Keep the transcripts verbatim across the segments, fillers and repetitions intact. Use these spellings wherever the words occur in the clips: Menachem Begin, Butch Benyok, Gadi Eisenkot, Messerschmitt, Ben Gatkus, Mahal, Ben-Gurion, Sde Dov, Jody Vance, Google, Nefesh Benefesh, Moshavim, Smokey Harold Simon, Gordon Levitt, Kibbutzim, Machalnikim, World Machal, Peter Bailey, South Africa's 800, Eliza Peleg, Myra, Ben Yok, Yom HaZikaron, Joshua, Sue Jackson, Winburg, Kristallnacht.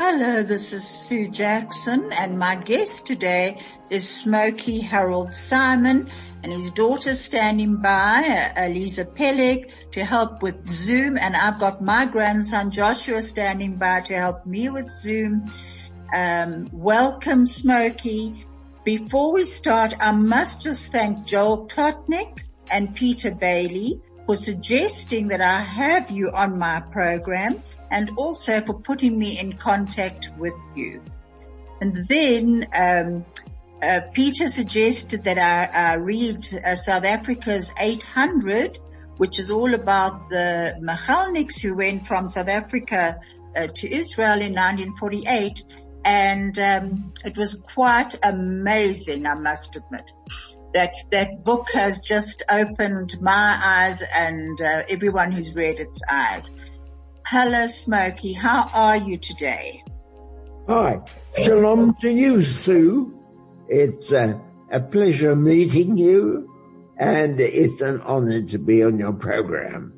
Hello, this is Sue Jackson and my guest today is Smokey Harold Simon and his daughter standing by, Eliza Peleg, to help with Zoom, and I've got my grandson Joshua standing by to help me with Zoom. Um, welcome, Smokey. Before we start, I must just thank Joel Klotnick and Peter Bailey for suggesting that I have you on my program, and also for putting me in contact with you. And then um, uh, Peter suggested that I, I read uh, South Africa's eight hundred, which is all about the Machalnikim who went from South Africa uh, to Israel in nineteen forty-eight, and um, it was quite amazing, I must admit. That that book has just opened my eyes and uh, everyone who's read its eyes. Hello, Smokey. How are you today? Hi. Shalom to you, Sue. It's a, a pleasure meeting you, and it's an honor to be on your program.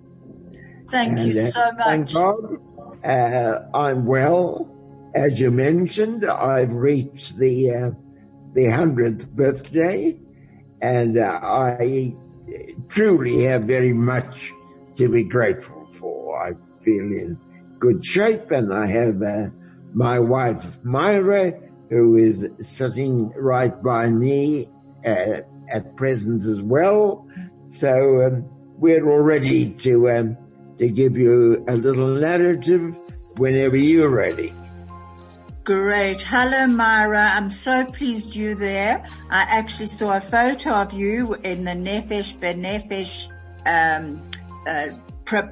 Thank and, you so uh, much. Thank God. Uh, I'm well. As you mentioned, I've reached the uh, the hundredth birthday, and uh, I truly have very much to be grateful for. I feel in good shape, and I have uh, my wife Myra, who is sitting right by me uh, at present as well. So um, we're all ready to um, to give you a little narrative whenever you're ready. Great. Hello, Myra. I'm so pleased you're there. I actually saw a photo of you in the Nefesh Benefesh um, uh,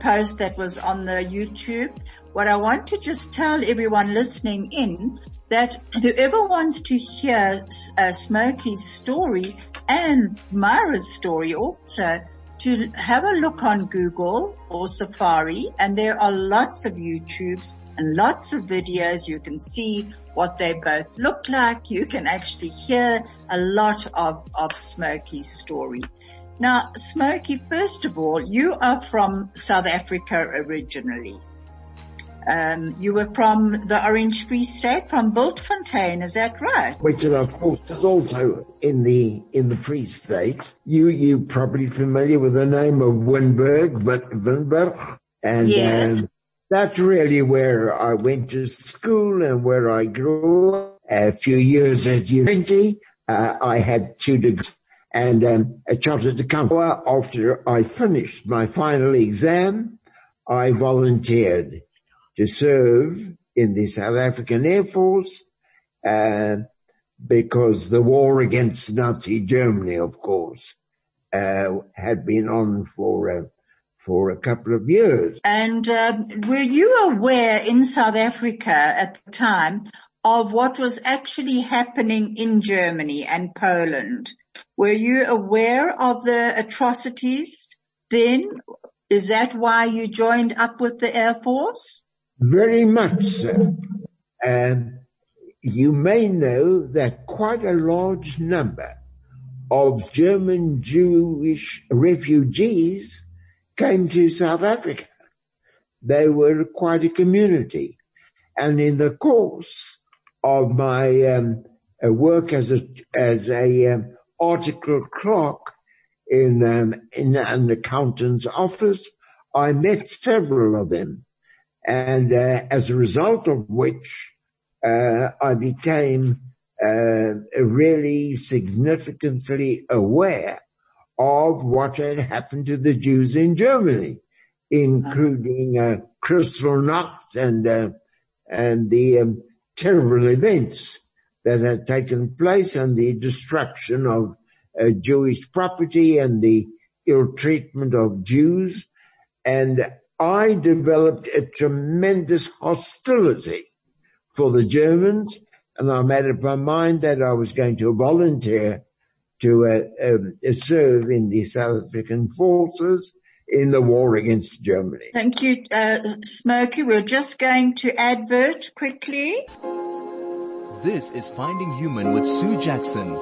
post that was on the YouTube. What I want to just tell everyone listening in, that whoever wants to hear uh, Smokey's story and Myra's story also, to have a look on Google or Safari, and there are lots of YouTubes and lots of videos. You can see what they both look like. You can actually hear a lot of, of Smokey's story. Now, Smokey, first of all, you are from South Africa originally. Um, you were from the Orange Free State, from Bultfontein, is that right? Which, of course, is also in the in the Free State. You you probably familiar with the name of Winburg, Winburg, and yes. um, that's really where I went to school and where I grew up. A few years at university, uh, I had two degrees. And um, a chartered accountant. After I finished my final exam, I volunteered to serve in the South African Air Force uh, because the war against Nazi Germany, of course, uh, had been on for uh, for a couple of years. And um, were you aware in South Africa at the time of what was actually happening in Germany and Poland? Were you aware of the atrocities then? Is that why you joined up with the Air Force? Very much so. Um, you may know that quite a large number of German Jewish refugees came to South Africa. They were quite a community. And in the course of my um, work as a, as a um, article clerk in, um, in an accountant's office, I met several of them, and uh, as a result of which uh, I became uh, really significantly aware of what had happened to the Jews in Germany, including uh, Kristallnacht and uh, and the um, terrible events that had taken place, and the destruction of uh, Jewish property and the ill treatment of Jews. And I developed a tremendous hostility for the Germans, and I made up my mind that I was going to volunteer to uh, uh, serve in the South African forces in the war against Germany. Thank you, uh, Smokey. We're just going to advert quickly. This is Finding Human with Sue Jackson,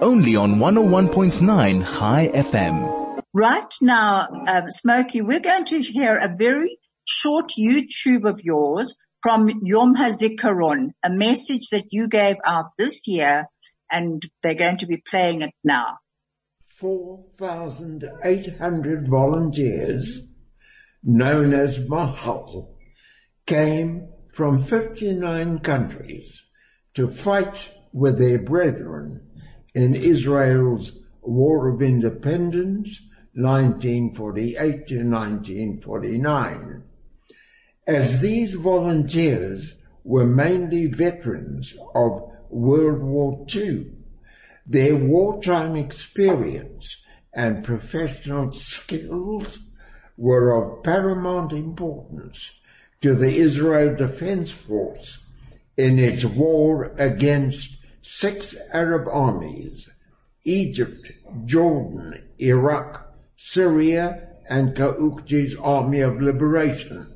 only on one oh one point nine High F M. Right now, um, Smokey, we're going to hear a very short YouTube of yours from Yom HaZikaron, a message that you gave out this year, and they're going to be playing it now. four thousand eight hundred volunteers, known as Mahal, came from fifty-nine countries to fight with their brethren in Israel's War of Independence, nineteen forty-eight to nineteen forty-nine. As these volunteers were mainly veterans of World War Two, their wartime experience and professional skills were of paramount importance to the Israel Defense Force in its war against six Arab armies, Egypt, Jordan, Iraq, Syria, and Qaukti's Army of Liberation,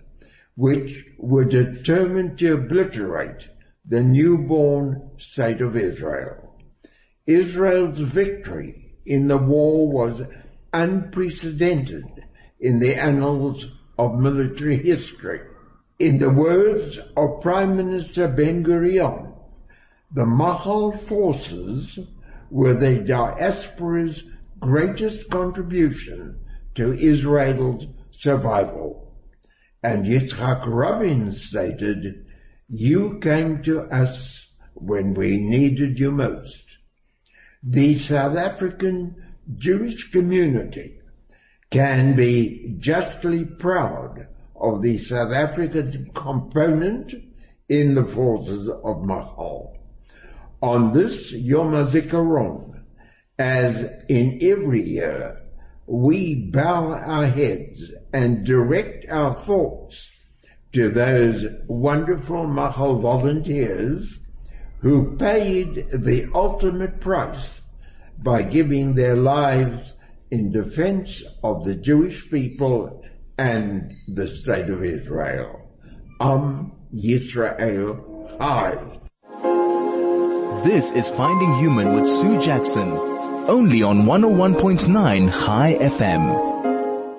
which were determined to obliterate the newborn state of Israel. Israel's victory in the war was unprecedented in the annals of military history. In the words of Prime Minister Ben-Gurion, the Mahal forces were the diaspora's greatest contribution to Israel's survival. And Yitzhak Rabin stated, "You came to us when we needed you most." The South African Jewish community can be justly proud of the South African component in the forces of Mahal. On this Yom HaZikaron, as in every year, we bow our heads and direct our thoughts to those wonderful Mahal volunteers who paid the ultimate price by giving their lives in defense of the Jewish people and the state of Israel. Am Yisrael Chai. This is Finding Human with Sue Jackson, only on one oh one point nine High F M.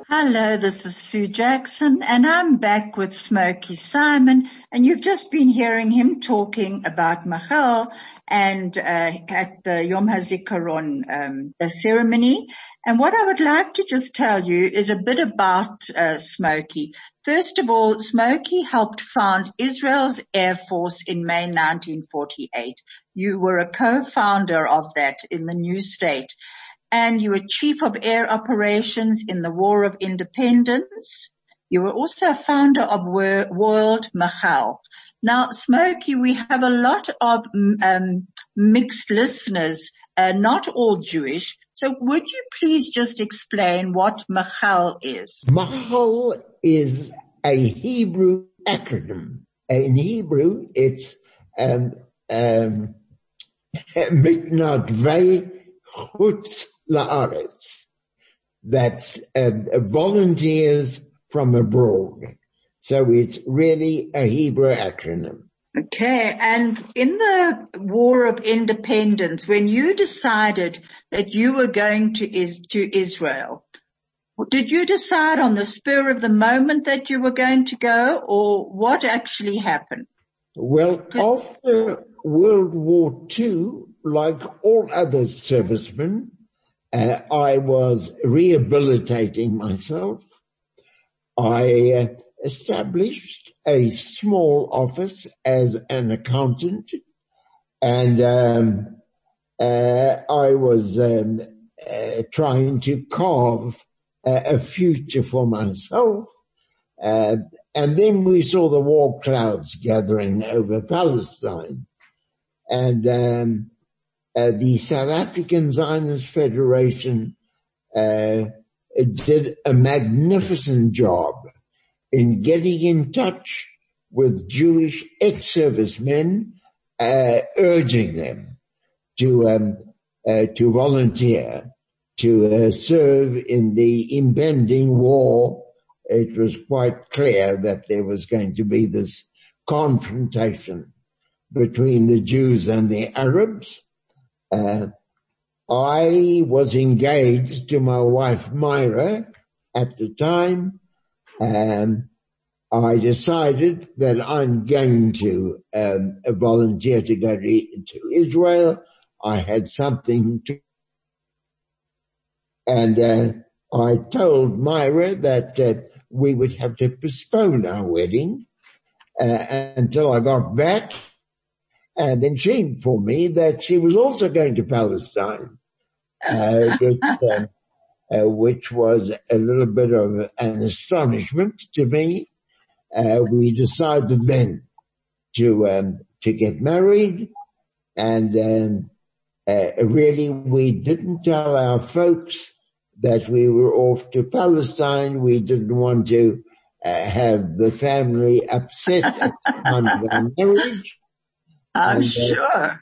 Hello, this is Sue Jackson, and I'm back with Smokey Simon, and you've just been hearing him talking about Mahal and uh, at the Yom HaZikaron um, ceremony. And what I would like to just tell you is a bit about uh, Smokey. First of all, Smokey helped found Israel's Air Force in May nineteen forty-eight. You were a co-founder of that in the new state, and you were Chief of Air Operations in the War of Independence. You were also a founder of World Machal. Now, Smokey, we have a lot of um, mixed listeners, uh, not all Jewish. So would you please just explain what Mahal is? Mahal is a Hebrew acronym. In Hebrew, it's um, um, Mitnadvei Chutz La'aretz. That's uh, volunteers from abroad. So it's really a Hebrew acronym. Okay, and in the War of Independence, when you decided that you were going to is, to Israel, did you decide on the spur of the moment that you were going to go, or what actually happened? Well, after World War Two, like all other servicemen, uh, I was rehabilitating myself. I uh, established a small office as an accountant, and um, uh, I was um, uh, trying to carve uh, a future for myself. Uh, and then we saw the war clouds gathering over Palestine, and um, uh, the South African Zionist Federation uh did a magnificent job in getting in touch with Jewish ex-servicemen uh, urging them to um, uh, to volunteer, to uh, serve in the impending war. It was quite clear that there was going to be this confrontation between the Jews and the Arabs. Uh, I was engaged to my wife Myra at the time, and I decided that I'm going to um, volunteer to go to Israel. I had something to, and uh, I told Myra that uh, we would have to postpone our wedding uh, until I got back. And then she informed me that she was also going to Palestine, uh, which, um, uh, which was a little bit of an astonishment to me. Uh, we decided then to um, to get married, and um, uh, really we didn't tell our folks that we were off to Palestine. We didn't want to uh, have the family upset at the time of our marriage. I'm and, sure.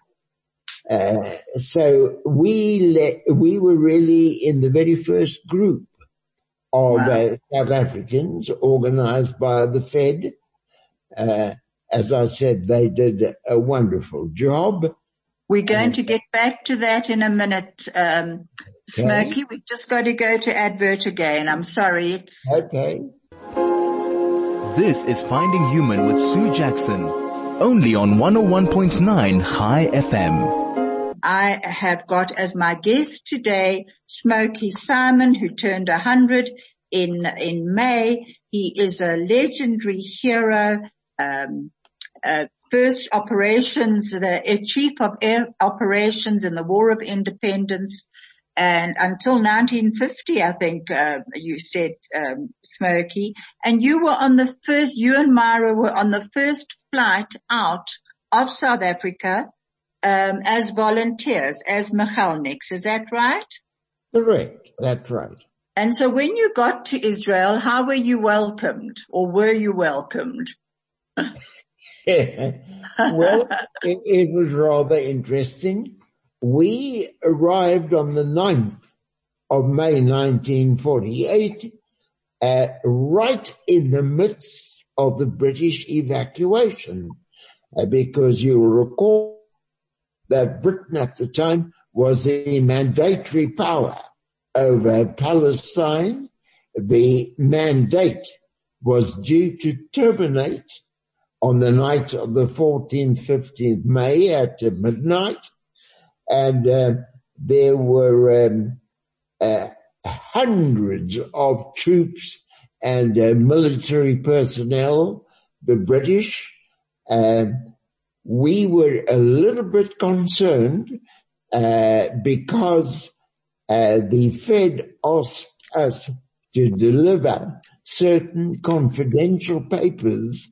Uh, uh, so we le- we were really in the very first group of wow. uh, South Africans organized by the Fed. Uh, as I said, they did a wonderful job. We're going uh, to get back to that in a minute, um, Smokey. Okay. We've just got to go to advert again. I'm sorry. It's okay. This is Finding Human with Sue Jackson. Only on one oh one point nine High F M. I have got as my guest today Smokey Simon, who turned one hundred in in May. He is a legendary hero. Um, uh, first operations, the chief of air operations in the War of Independence, and until nineteen fifty, I think uh, you said, um, Smokey. And you were on the first. You and Myra were on the first flight out of South Africa um, as volunteers, as Machalniks. Is that right? Correct. That's right. And so when you got to Israel, how were you welcomed, or were you welcomed? Well, it, it was rather interesting. We arrived on the ninth of May nineteen forty-eight, uh, right in the midst of the British evacuation, uh, because you will recall that Britain at the time was the mandatory power over Palestine. The mandate was due to terminate on the night of the fourteenth, fifteenth May at midnight, and uh, there were um, uh, hundreds of troops and uh, military personnel, the British. Uh, we were a little bit concerned uh, because uh, the Fed asked us to deliver certain confidential papers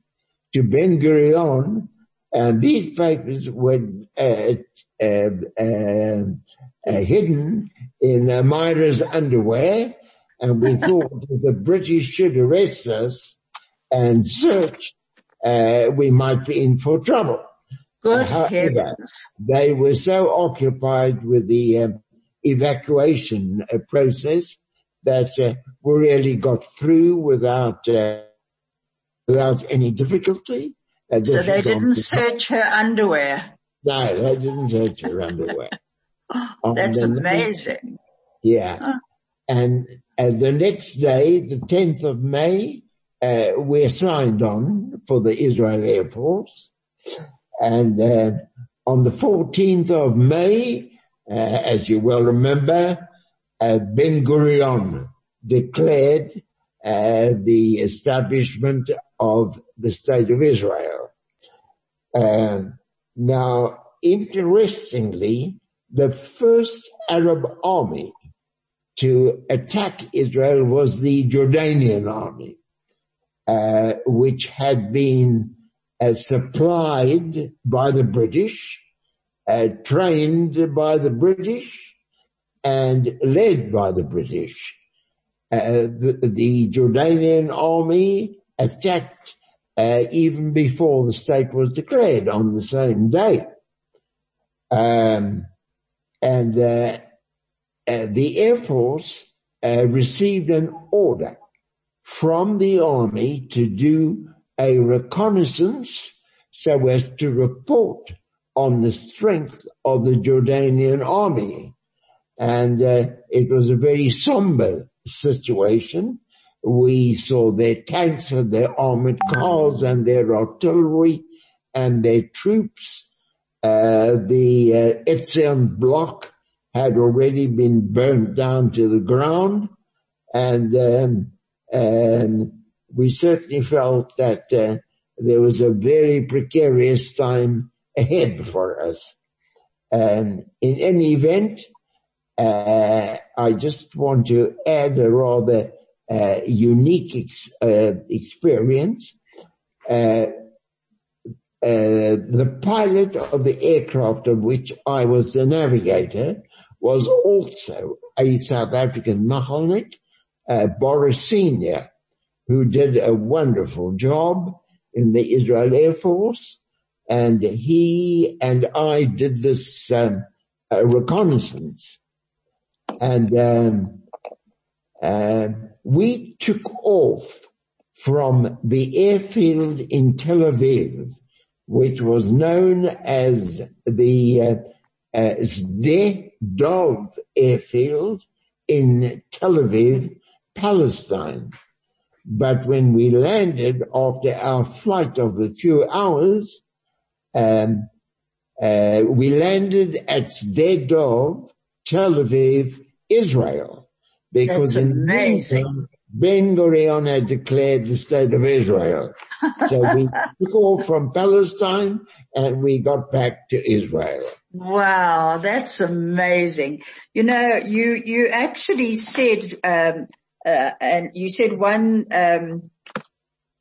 to Ben-Gurion, and these papers were uh, uh, uh, uh, hidden in uh, Myra's underwear. And we thought that the British should arrest us and search. Uh, we might be in for trouble. Good heavens. However, they were so occupied with the um, evacuation uh, process that uh, we really got through without uh, without any difficulty. Uh, so they didn't search her underwear. No, they didn't search her underwear. Oh, that's amazing. Yeah. Oh. And uh, the next day, the tenth of May, uh, we're signed on for the Israel Air Force. And uh, on the fourteenth of May, uh, as you well remember, uh, Ben-Gurion declared uh, the establishment of the State of Israel. Uh, now, interestingly, the first Arab army to attack Israel was the Jordanian army, uh, which had been uh, supplied by the British, uh, trained by the British, and led by the British. Uh, the, the Jordanian army attacked uh, even before the state was declared on the same day. Um, and uh, uh, the Air Force uh, received an order from the army to do a reconnaissance so as to report on the strength of the Jordanian army. And uh, it was a very somber situation. We saw their tanks and their armored cars and their artillery and their troops. Uh, the uh, Etzion block had already been burnt down to the ground. And um, um, we certainly felt that uh, there was a very precarious time ahead for us. Um, in any event, uh, I just want to add a rather Uh, unique ex- uh, experience. Uh, uh, the pilot of the aircraft of which I was the navigator was also a South African Machalnik, uh, Boris Senior, who did a wonderful job in the Israel Air Force, and he and I did this um, uh, reconnaissance, and um, uh, we took off from the airfield in Tel Aviv, which was known as the uh, uh, Sde Dov airfield in Tel Aviv, Palestine. But when we landed after our flight of a few hours, um, uh, we landed at Sde Dov, Tel Aviv, Israel. Because That's amazing. Ben-Gurion had declared the state of Israel. So we took off from Palestine and we got back to Israel. Wow, that's amazing. You know, you, you actually said, um, uh, and you said one, um,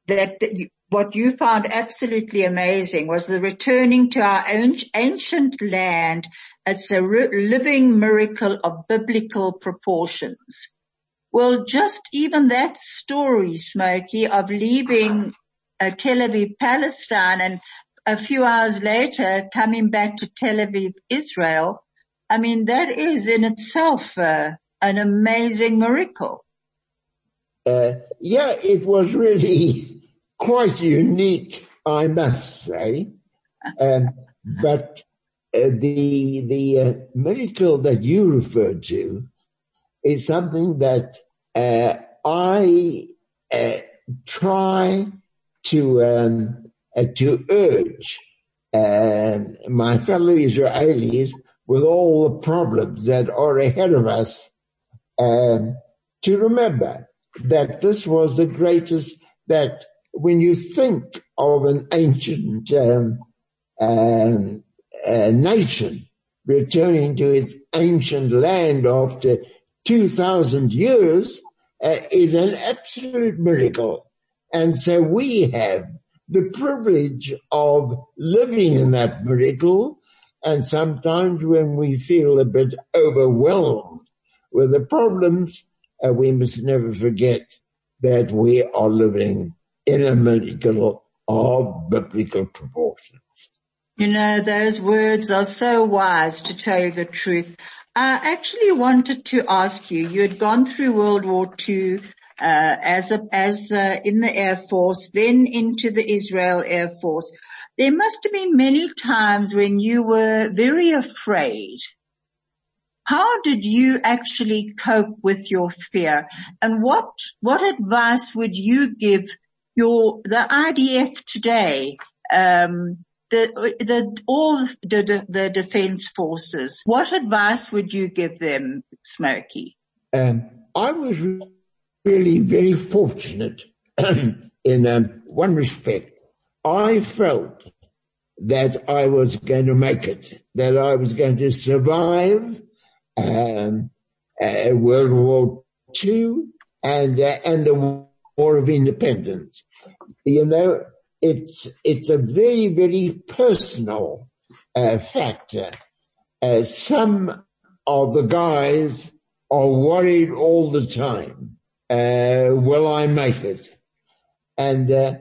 that you, what you found absolutely amazing was the returning to our own ancient land. It's a re- living miracle of biblical proportions. Well, just even that story, Smokey, of leaving uh, Tel Aviv, Palestine, and a few hours later coming back to Tel Aviv, Israel, I mean, that is in itself uh, an amazing miracle. Uh, yeah, it was really... quite unique, I must say, um, but uh, the the uh, miracle that you referred to is something that uh, I uh, try to um, uh, to urge uh, my fellow Israelis with all the problems that are ahead of us uh, to remember that this was the greatest that. When you think of an ancient um, um, uh, nation returning to its ancient land after two thousand years uh, is an absolute miracle. And so we have the privilege of living in that miracle. And sometimes when we feel a bit overwhelmed with the problems, uh, we must never forget that we are living in a medical or biblical proportions. You know, those words are so wise, to tell you the truth. I actually wanted to ask you, you had gone through World War Two, uh, as a, as, uh, in the Air Force, then into the Israel Air Force. There must have been many times when you were very afraid. How did you actually cope with your fear? And what, what advice would you give Your, the I D F today, um, the, the, all the, the defense forces, what advice would you give them, Smokey? Um, I was really very fortunate in um, one respect. I felt that I was going to make it, that I was going to survive, um, uh, World War Two and, uh, and the War of Independence. You know, it's it's a very, very personal uh, factor. Uh, some of the guys are worried all the time. Uh, will I make it? And uh,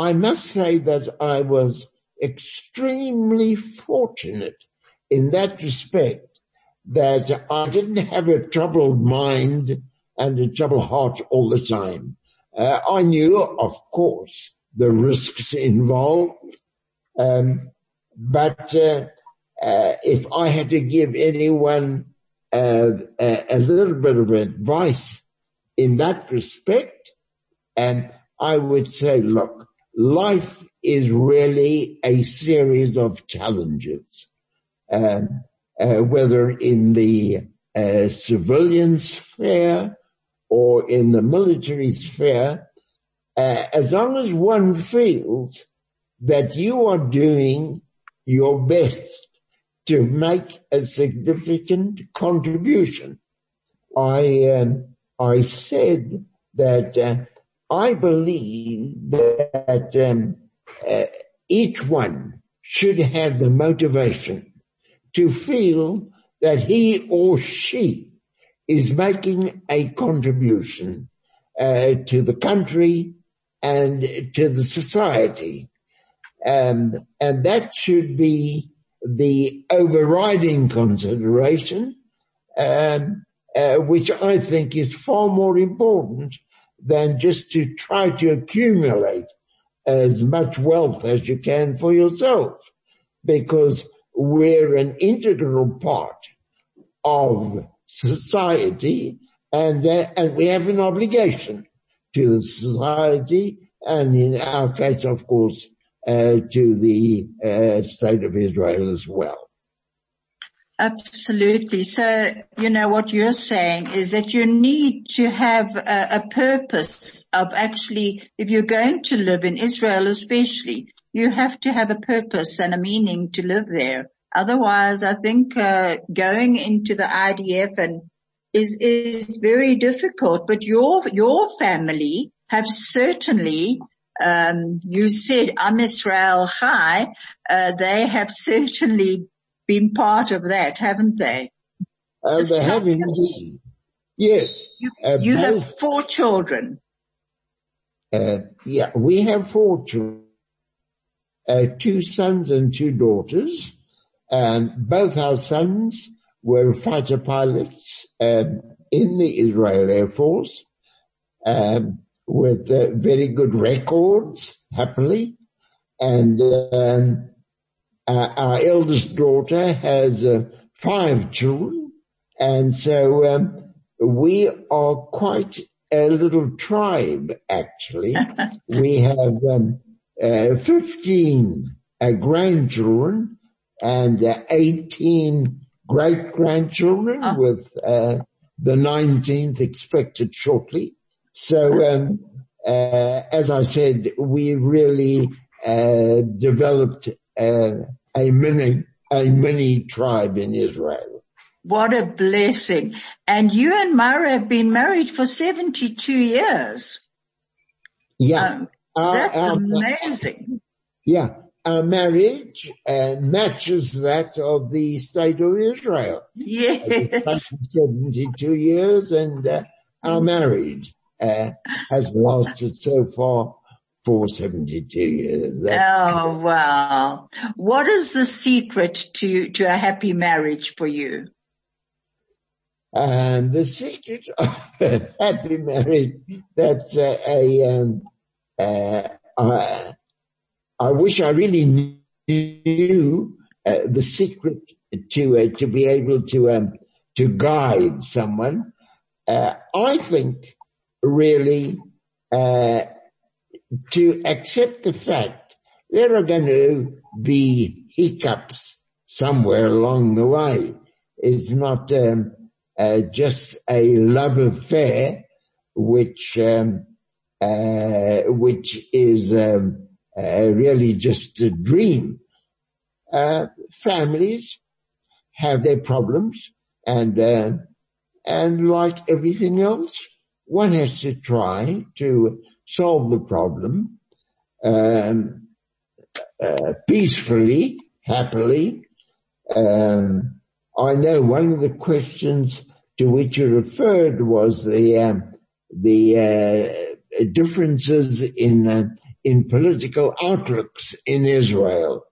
I must say that I was extremely fortunate in that respect, that I didn't have a troubled mind and a troubled heart all the time. Uh, I knew, of course, the risks involved, um, but uh, uh, if I had to give anyone uh, a, a little bit of advice in that respect, and I would say, look, life is really a series of challenges, uh, uh, whether in the uh, civilian sphere or in the military sphere, uh, as long as one feels that you are doing your best to make a significant contribution. I um, I said that uh, I believe that um, uh, each one should have the motivation to feel that he or she is making a contribution uh, to the country and to the society. Um, and that should be the overriding consideration, um, uh, which I think is far more important than just to try to accumulate as much wealth as you can for yourself, because we're an integral part of society, and uh, and we have an obligation to the society, and in our case, of course, Uh, to the uh, state of Israel as well. Absolutely. So, you know, what you're saying is that you need to have a, a purpose of actually, if you're going to live in Israel especially, you have to have a purpose and a meaning to live there. Otherwise, I think uh, going into the I D F and is is very difficult. But your your family have certainly... Um, you said Am Yisrael Chai, uh, they have certainly been part of that, haven't they? Uh, they have indeed. Yes. You, uh, you both, have four children. Uh, yeah, we have four children, uh, two sons and two daughters. And both our sons were fighter pilots um, in the Israel Air Force. Um, with uh, very good records, happily. And um, uh, our eldest daughter has uh, five children. And so um, we are quite a little tribe, actually. We have um, uh, fifteen uh, grandchildren and uh, eighteen great-grgrandchildren, oh. with uh, the nineteenth expected shortly. So, um, uh, as I said, we really uh, developed uh, a mini, a mini tribe in Israel. What a blessing! And you and Myra have been married for seventy-two years. Yeah, um, our, that's our, amazing. Yeah, our marriage uh, matches that of the state of Israel. Yes, seventy-two years, and uh, our marriage. Uh, has lasted so far for seventy-two years. That's oh, wow. What is the secret to, to a happy marriage for you? Um, the secret of a happy marriage, that's uh, a, um, uh, I, I wish I really knew uh, the secret to, uh, to be able to, um, to guide someone. Uh, I think really uh to accept the fact there are going to be hiccups somewhere along the way. It's not um, uh, just a love affair, which um, uh which is um, uh, really just a dream. Uh families have their problems, and uh, and like everything else, one has to try to solve the problem um, uh, peacefully, happily. Um, I know one of the questions to which you referred was the um, the uh, differences in uh, in political outlooks in Israel.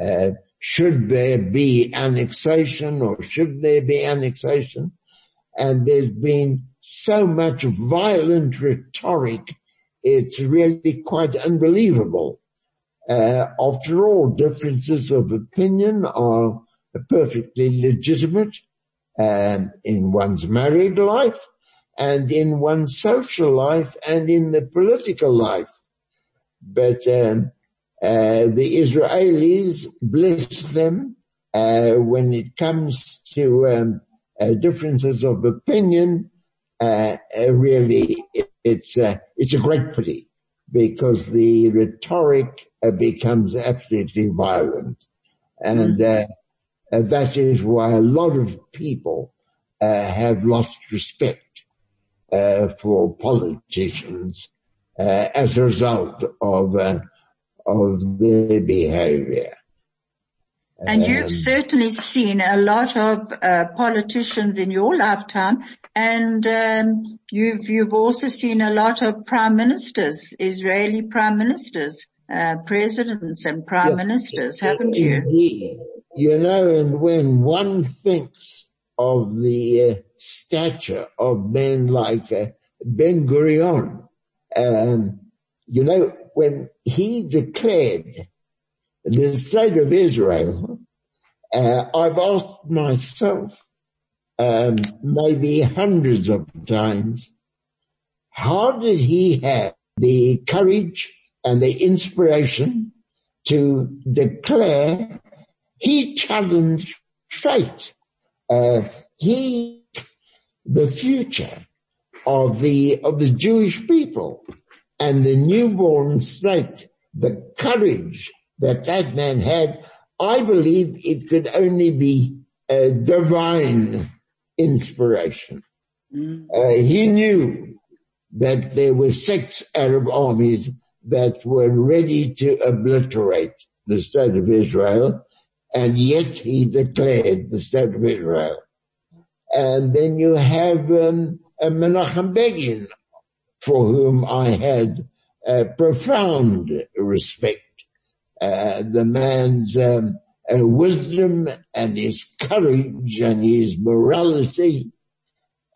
Uh, should there be annexation or should there be annexation? And there's been so much violent rhetoric, it's really quite unbelievable. Uh, after all, differences of opinion are perfectly legitimate um, in one's married life and in one's social life and in the political life. But um, uh, the Israelis, bless them, uh, when it comes to um, uh, differences of opinion, uh, uh, really it, it's, uh, it's a great pity, because the rhetoric uh, becomes absolutely violent. And uh, uh, that is why a lot of people uh, have lost respect uh, for politicians uh, as a result of uh, of their behavior. And um, you've certainly seen a lot of uh, politicians in your lifetime, and um, you've you've also seen a lot of prime ministers, Israeli prime ministers, uh, presidents and prime yes, ministers, haven't you? Indeed. You know, and when one thinks of the uh, stature of men like uh, Ben-Gurion, um, you know, when he declared the state of Israel, uh, I've asked myself, um, maybe hundreds of times, how did he have the courage and the inspiration to declare? He challenged fate. Uh, he, the future of the, of the Jewish people and the newborn state, the courage that that man had, I believe it could only be a divine inspiration. Mm. Uh, he knew that there were six Arab armies that were ready to obliterate the state of Israel, and yet he declared the state of Israel. And then you have um, a Menachem Begin, for whom I had a profound respect. Uh, the man's um, uh, wisdom and his courage and his morality.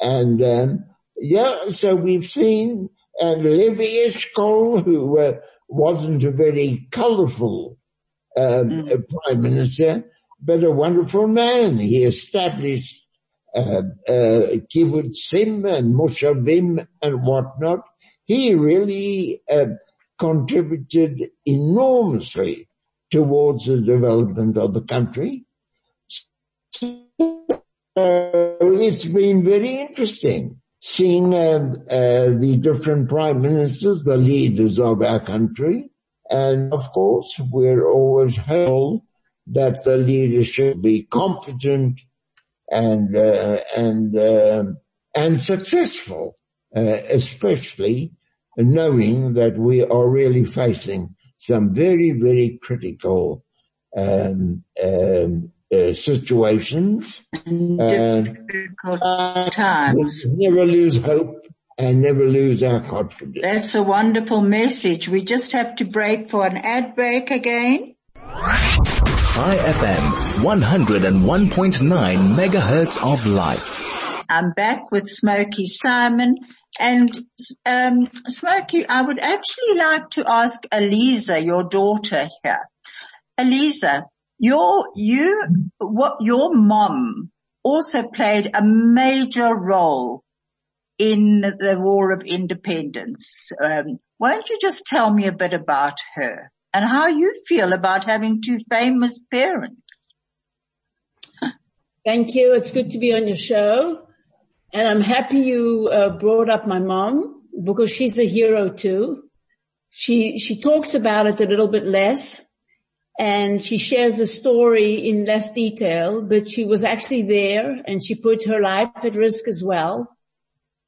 And um, yeah, so we've seen uh, Levi Eshkol, who uh, wasn't a very colourful um, mm. prime minister, but a wonderful man. He established uh, uh, Kibbutzim and Moshavim and whatnot. He really Uh, contributed enormously towards the development of the country. So it's been very interesting seeing uh, uh, the different prime ministers, the leaders of our country. And of course, we're always held that the leaders should be competent and, uh, and, uh, and successful, uh, especially knowing that we are really facing some very, very critical um, um, uh, situations. Difficult uh, times. Never lose hope and never lose our confidence. That's a wonderful message. We just have to break for an ad break again. I F M one oh one point nine megahertz of life. I'm back with Smokey Simon. And, um, Smokey, I would actually like to ask Eliza, your daughter here. Eliza, your, you, what, your mom also played a major role in the War of Independence. Um, why don't you just tell me a bit about her and how you feel about having two famous parents? Thank you. It's good to be on your show. And I'm happy you uh, brought up my mom, because she's a hero too. She, she talks about it a little bit less, and she shares the story in less detail, but she was actually there and she put her life at risk as well.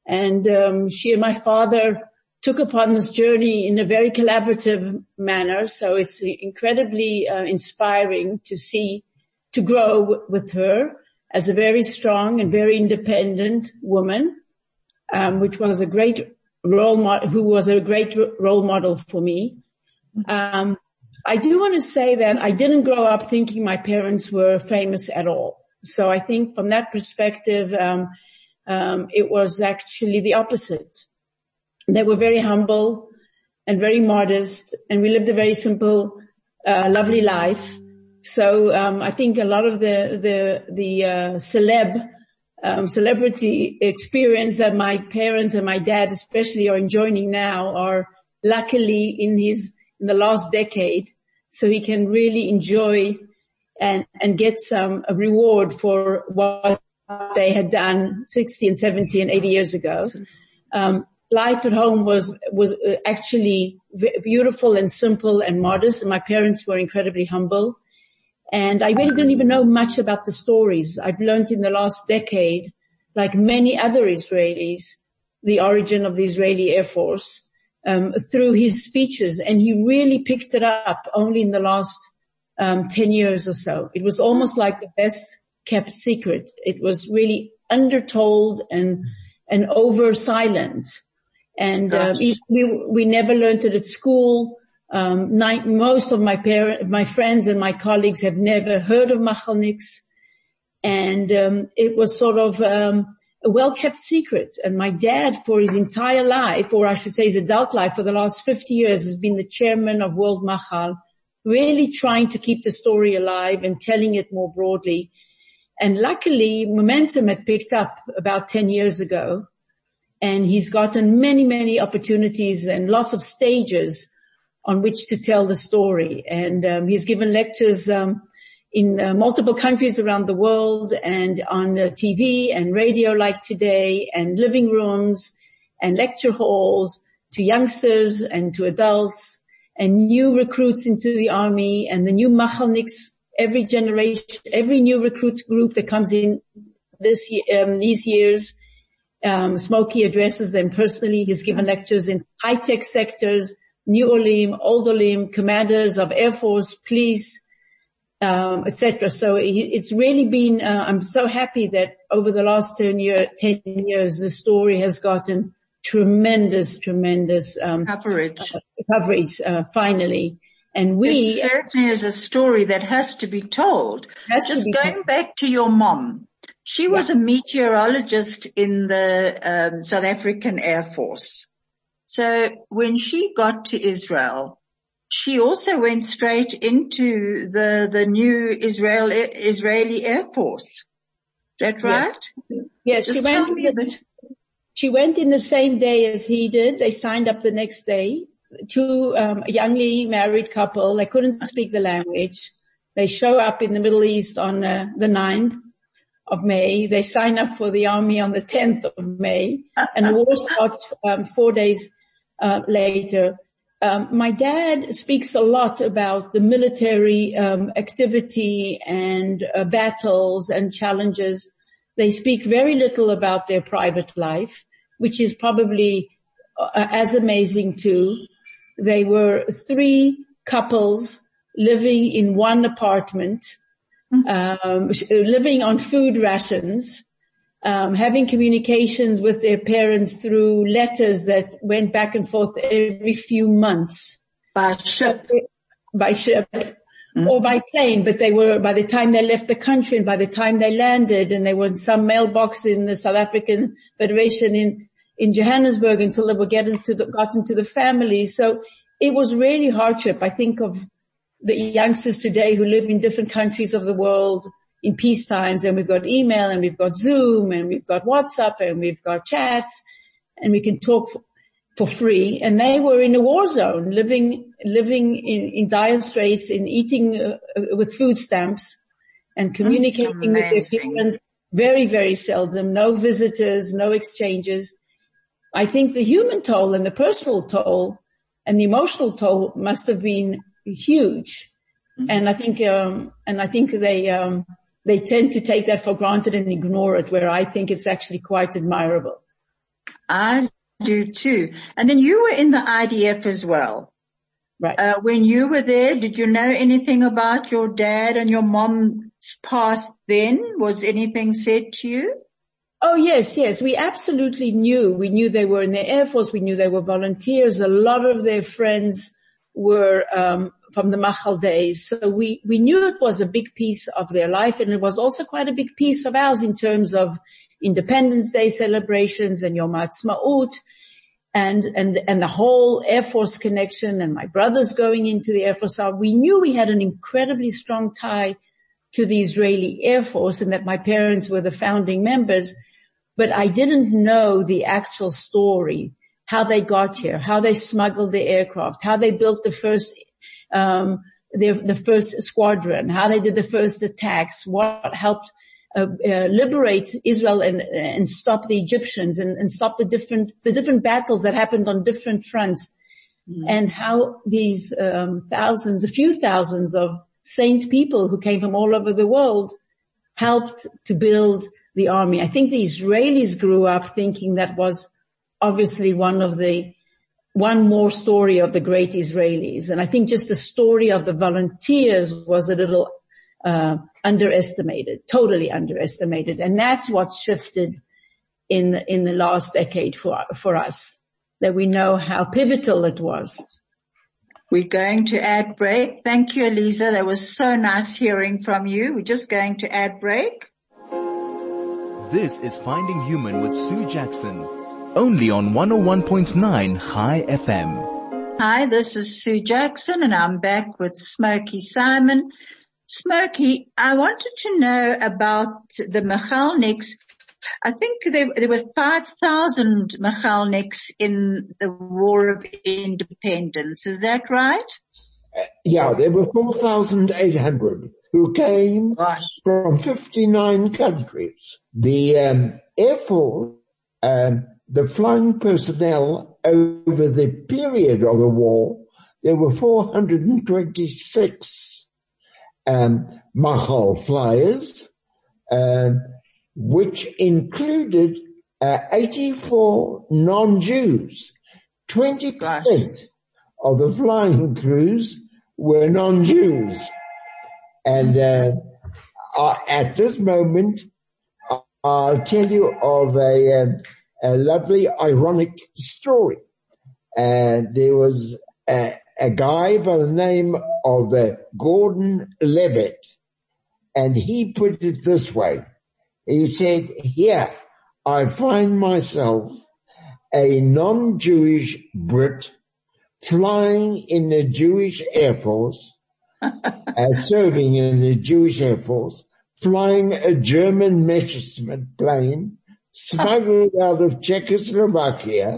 And, um, she and my father took upon this journey in a very collaborative manner. So it's incredibly uh, inspiring to see, to grow w- with her as a very strong and very independent woman, um, which was a great role model, who was a great role model for me. Um, I do want to say that I didn't grow up thinking my parents were famous at all. So I think from that perspective, um, um, it was actually the opposite. They were very humble and very modest, and we lived a very simple, uh, lovely life. So um, I think a lot of the the the uh, celeb um, celebrity experience that my parents and my dad especially are enjoying now are luckily in his in the last decade, so he can really enjoy and and get some a reward for what they had done sixty and seventy and eighty years ago. Um, Life at home was, was actually beautiful and simple and modest, and my parents were incredibly humble. And I really don't even know much about the stories. I've learned in the last decade, like many other Israelis, the origin of the Israeli Air Force, um, through his speeches, and he really picked it up only in the last, um, ten years or so. It was almost like the best kept secret. It was really undertold and, and over silent. And uh, we we never learned it at school. Um, night, most of my parents, my friends, and my colleagues have never heard of Machalniks, and um, it was sort of um, a well-kept secret. And my dad, for his entire life, or I should say his adult life, for the last fifty years, has been the chairman of World Machal, really trying to keep the story alive and telling it more broadly. And luckily, momentum had picked up about ten years ago. And he's gotten many, many opportunities and lots of stages on which to tell the story. And um, he's given lectures um, in uh, multiple countries around the world, and on uh, T V and radio like today, and living rooms and lecture halls to youngsters and to adults and new recruits into the army and the new Machalniks. Every generation, every new recruit group that comes in this year, um, these years, Um, Smokey addresses them personally. He's given lectures in high-tech sectors, New Olim, Old Olim, commanders of Air Force, police, um, et cetera. So he, it's really been, uh, I'm so happy that over the last ten, year, ten years, the story has gotten tremendous, tremendous um, coverage, uh, coverage uh, finally. And we- It certainly is a story that has to be told. Just be going told. Back to your mom. She was yeah. a meteorologist in the um, South African Air Force. So when she got to Israel, she also went straight into the the new Israel Israeli Air Force. Is that right? Yeah. Yes. Just she tell went me a bit. She went in the same day as he did. They signed up the next day. Two um, youngly married couple. They couldn't speak the language. They show up in the Middle East on uh, the ninth. Of May. They sign up for the army on the tenth of May, and the war starts um, four days uh, later. Um, my dad speaks a lot about the military um, activity and uh, battles and challenges. They speak very little about their private life, which is probably uh, as amazing too. They were three couples living in one apartment, Um, living on food rations, um, having communications with their parents through letters that went back and forth every few months. By ship. By ship. Mm-hmm. Or by plane, but they were, by the time they left the country and by the time they landed, and they were in some mailbox in the South African Federation in, in Johannesburg until they were getting to the, gotten to the family. So it was really hardship. I think of the youngsters today who live in different countries of the world in peace times, and we've got email and we've got Zoom and we've got WhatsApp and we've got chats, and we can talk for, for free. And they were in a war zone, living, living in, in dire straits, in eating uh, with food stamps and communicating with their parents very, very seldom, no visitors, no exchanges. I think the human toll and the personal toll and the emotional toll must have been huge. And I think, um, and I think they, um, they tend to take that for granted and ignore it, where I think it's actually quite admirable. I do too. And then you were in the I D F as well. Right. Uh, when you were there, did you know anything about your dad and your mom's past then? Was anything said to you? Oh, yes, yes. We absolutely knew. We knew they were in the Air Force. We knew they were volunteers. A lot of their friends were um from the Machal days. So we, we knew it was a big piece of their life, and it was also quite a big piece of ours in terms of Independence Day celebrations and Yom HaZikaron and, and, and the whole Air Force connection, and my brothers going into the Air Force. We knew we had an incredibly strong tie to the Israeli Air Force and that my parents were the founding members, but I didn't know the actual story, how they got here, how they smuggled the aircraft, how they built the first Um, the, the first squadron, how they did the first attacks, what helped uh, uh, liberate Israel and, and stop the Egyptians and, and stop the different the different battles that happened on different fronts, mm. and how these um, thousands, a few thousands of saint people who came from all over the world helped to build the army. I think the Israelis grew up thinking that was obviously one of the one more story of the great Israelis. And I think just the story of the volunteers was a little uh underestimated, totally underestimated. And that's what shifted in the, in the last decade for for us, that we know how pivotal it was. We're going to ad break. Thank you, Eliza. That was so nice hearing from you. We're just going to ad break. This is Finding Human with Sue Jackson. Only on one oh one point nine High F M. Hi, this is Sue Jackson, and I'm back with Smokey Simon. Smokey, I wanted to know about the Machalniks. I think there, there were five thousand Machalniks in the War of Independence. Is that right? Uh, yeah, there were four thousand eight hundred who came Gosh. from fifty-nine countries. The um, Air Force... Um, The flying personnel over the period of the war, there were four hundred twenty-six um, Machal flyers, uh, which included uh, eighty-four non-Jews. twenty percent of the flying crews were non-Jews. And uh, uh, at this moment, I'll tell you of a... Um, A lovely, ironic story. And uh, there was a, a guy by the name of uh, Gordon Levitt, and he put it this way. He said, here, I find myself a non-Jewish Brit flying in the Jewish Air Force, uh, serving in the Jewish Air Force, flying a German Messerschmitt plane, smuggled out of Czechoslovakia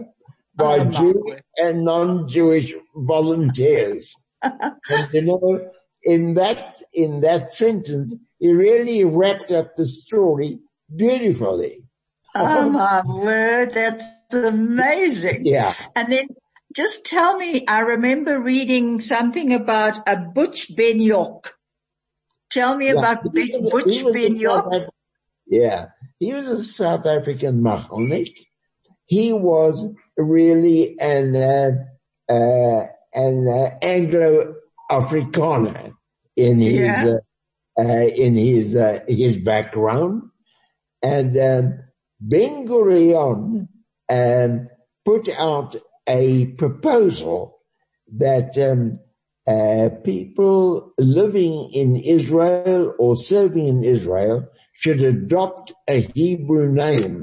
by oh, Jewish and non-Jewish volunteers. And you know, in that, in that sentence, he really wrapped up the story beautifully. Oh my word, that's amazing. Yeah. And then just tell me, I remember reading something about a Butch Benyok. Tell me yeah. about Butch Benyok. Yeah. He was a South African Machalnik. He was really an uh, uh, an uh, Anglo-Afrikaner in his yeah. uh, uh, in his uh, his background, and um, Ben-Gurion um, put out a proposal that um, uh, people living in Israel or serving in Israel should adopt a Hebrew name.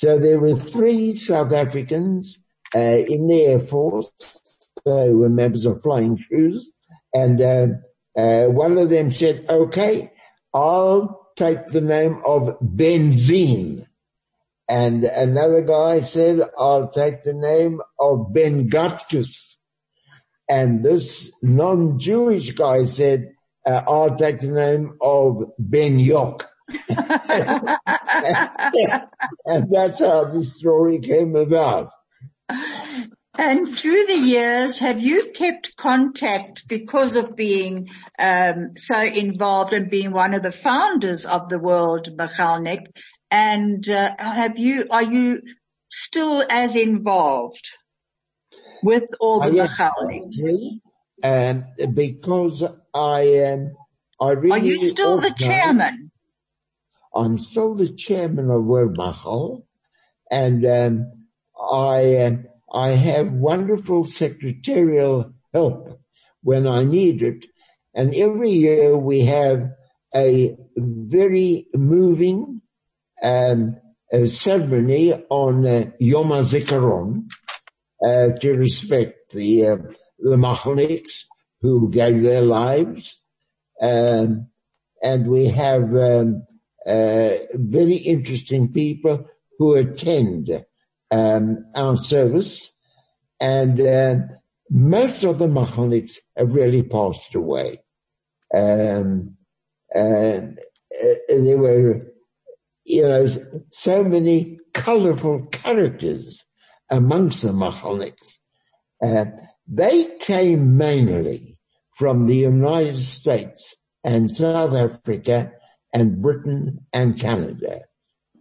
So there were three South Africans uh, in the Air Force uh, who were members of flying crews, and uh, uh, one of them said, okay, I'll take the name of Ben Zine. And another guy said, I'll take the name of Ben Gatkus. And this non-Jewish guy said, uh, I'll take the name of Ben Yok. And that's how the story came about. And through the years, have you kept contact because of being um, so involved and being one of the founders of the World Machalnik? And uh, have you? Are you still as involved with all the Machalniks? Um, because I am. Um, I really. Are you still the chairman? I'm still the chairman of World Machal, and um, I um, I have wonderful secretarial help when I need it. And every year we have a very moving um, a ceremony on uh, Yom HaZikaron uh, to respect the uh, the Machalniks who gave their lives. Um, and we have um, uh, very interesting people who attend um, our service. And uh, most of the Machalniks have really passed away. Um, uh, there were, you know, so many colorful characters amongst the Machalniks. Uh, they came mainly from the United States and South Africa and Britain and Canada,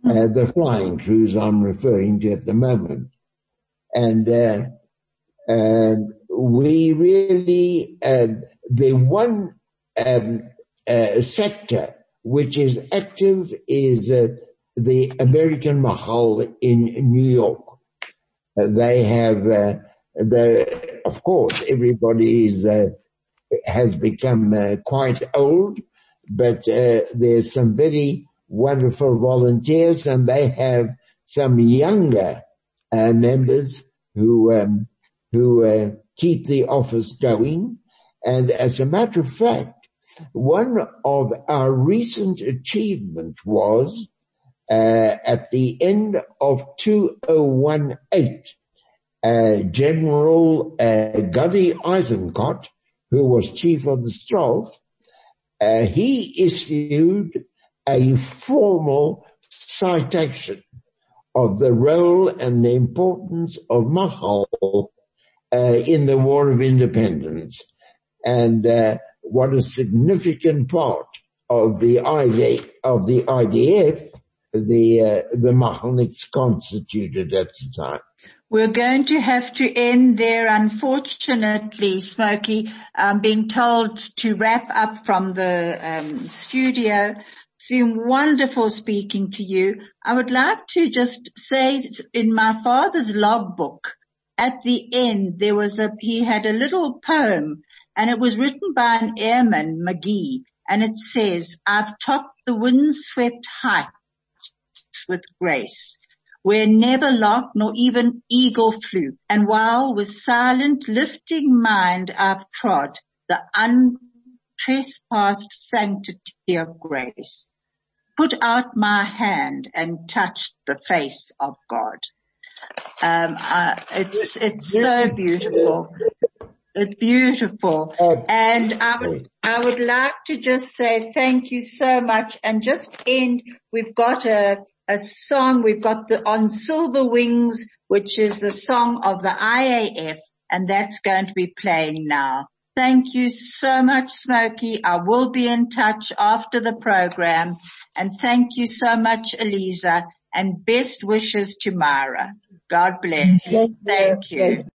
uh, the flying crews I'm referring to at the moment. And uh, uh, we really, uh, the one um, uh, sector which is active is uh, the American Mahal in New York. Uh, they have, uh, the, of course, everybody is... Uh, has become uh, quite old, but uh, there's some very wonderful volunteers, and they have some younger uh, members who um, who uh, keep the office going. And as a matter of fact, one of our recent achievements was uh, at the end of two thousand eighteen, uh, General uh, Gadi Eisenkot, who was chief of the staff, uh, he issued a formal citation of the role and the importance of Mahal uh, in the War of Independence, and uh, what a significant part of the I D F, of the I D F, the uh, the Mahalniks constituted at the time. We're going to have to end there, unfortunately, Smokey. I'm being told to wrap up from the um, studio. It's been wonderful speaking to you. I would like to just say, in my father's logbook, at the end, there was a, he had a little poem, and it was written by an airman, McGee, and it says, "I've topped the windswept heights with grace, where never lark nor even eagle flew, and while with silent lifting mind I've trod the untrespassed sanctity of grace, put out my hand and touched the face of God." Um, uh, it's it's so beautiful. It's beautiful. And I would, I would like to just say thank you so much, and just end. We've got a. A song, we've got the On Silver Wings, which is the song of the I A F, and that's going to be playing now. Thank you so much, Smokey. I will be in touch after the program, and thank you so much, Eliza, and best wishes to Myra. God bless. Thank you. Thank you.